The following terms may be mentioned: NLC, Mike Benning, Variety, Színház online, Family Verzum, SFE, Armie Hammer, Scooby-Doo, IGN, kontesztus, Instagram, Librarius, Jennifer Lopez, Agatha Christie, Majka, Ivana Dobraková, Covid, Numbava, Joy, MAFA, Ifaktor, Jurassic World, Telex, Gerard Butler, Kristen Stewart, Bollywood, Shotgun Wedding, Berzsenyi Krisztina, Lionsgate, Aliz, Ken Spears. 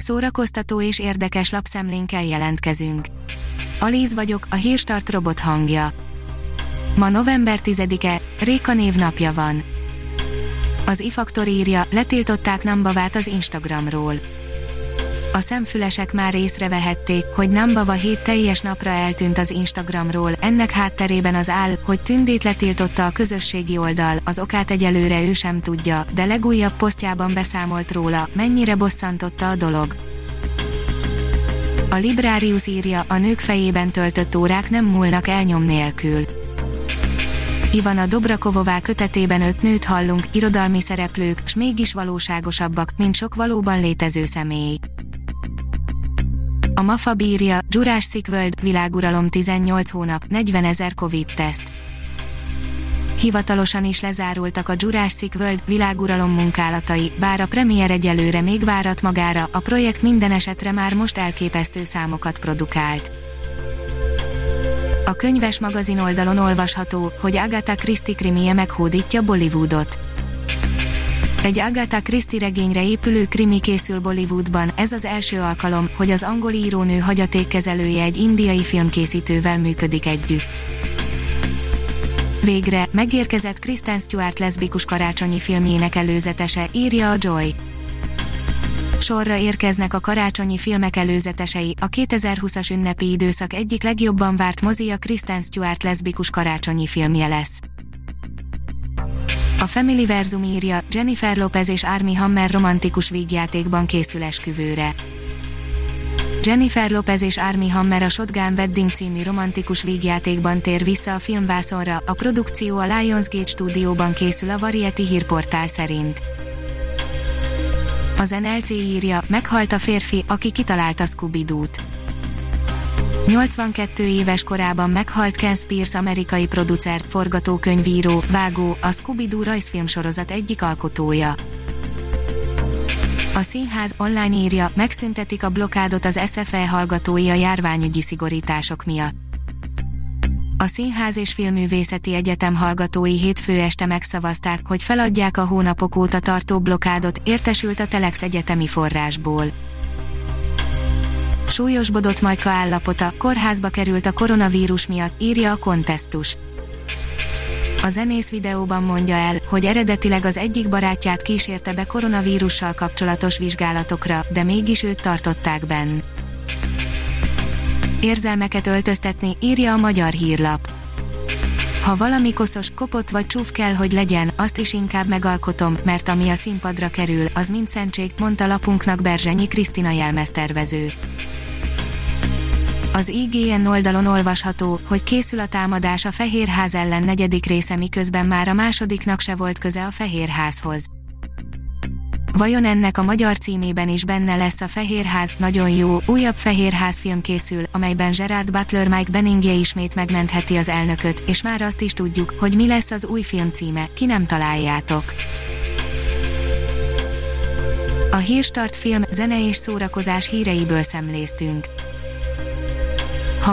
Szórakoztató és érdekes lapszemlénkkel jelentkezünk. Aliz vagyok, a Hírstart robot hangja. Ma november 10-e, Réka névnapja van. Az Ifaktor írja, letiltották Numbavát az Instagramról. A szemfülesek már észrevehették, hogy Numbava 7 teljes napra eltűnt az Instagramról, ennek hátterében az áll, hogy Tündét letiltotta a közösségi oldal, az okát egyelőre ő sem tudja, de legújabb posztjában beszámolt róla, mennyire bosszantotta a dolog. A Librarius írja, a nők fejében töltött órák nem múlnak el nyom nélkül. Ivana Dobraková kötetében 5 nőt hallunk, irodalmi szereplők, s mégis valóságosabbak, mint sok valóban létező személy. A MAFA bírja, Jurassic World, világuralom 18 hónap, 40 000 Covid-teszt. Hivatalosan is lezárultak a Jurassic World, világuralom munkálatai, bár a premier egyelőre még várat magára, a projekt minden esetre már most elképesztő számokat produkált. A könyves magazin oldalon olvasható, hogy Agatha Christie krimije meghódítja Bollywoodot. Egy Agatha Christie regényre épülő krimi készül Bollywoodban, ez az első alkalom, hogy az angol írónő hagyatékkezelője egy indiai filmkészítővel működik együtt. Végre, megérkezett Kristen Stewart leszbikus karácsonyi filmjének előzetese, írja a Joy. Sorra érkeznek a karácsonyi filmek előzetesei, a 2020-as ünnepi időszak egyik legjobban várt mozia Kristen Stewart leszbikus karácsonyi filmje lesz. A Family Verzum írja, Jennifer Lopez és Armie Hammer romantikus vígjátékban készül esküvőre. Jennifer Lopez és Armie Hammer a Shotgun Wedding című romantikus vígjátékban tér vissza a filmvászonra, a produkció a Lionsgate stúdióban készül a Variety hírportál szerint. Az NLC írja, meghalt a férfi, aki kitalálta Scooby-Doo-t. 82 éves korában meghalt Ken Spears amerikai producer, forgatókönyvíró, vágó, a Scooby-Doo rajzfilmsorozat egyik alkotója. A Színház online írja, megszüntetik a blokádot az SFE hallgatói a járványügyi szigorítások miatt. A Színház és Filmművészeti Egyetem hallgatói hétfő este megszavazták, hogy feladják a hónapok óta tartó blokádot, értesült a Telex egyetemi forrásból. Súlyosbodott Majka állapota, kórházba került a koronavírus miatt, írja a kontesztus. A zenész videóban mondja el, hogy eredetileg az egyik barátját kísérte be koronavírussal kapcsolatos vizsgálatokra, de mégis őt tartották benn. Érzelmeket öltöztetni, írja a Magyar Hírlap. Ha valami koszos, kopott vagy csúf kell, hogy legyen, azt is inkább megalkotom, mert ami a színpadra kerül, az mind szentség, mondta lapunknak Berzsenyi Krisztina jelmeztervező. Az IGN oldalon olvasható, hogy készül a támadás a Fehérház ellen 4. része, miközben már a másodiknak se volt köze a Fehérházhoz. Vajon ennek a magyar címében is benne lesz a Fehérház, nagyon jó, újabb Fehérház film készül, amelyben Gerard Butler Mike Benningje ismét megmentheti az elnököt, és már azt is tudjuk, hogy mi lesz az új film címe, ki nem találjátok. A Hírstart film, zene és szórakozás híreiből szemléztünk. Ha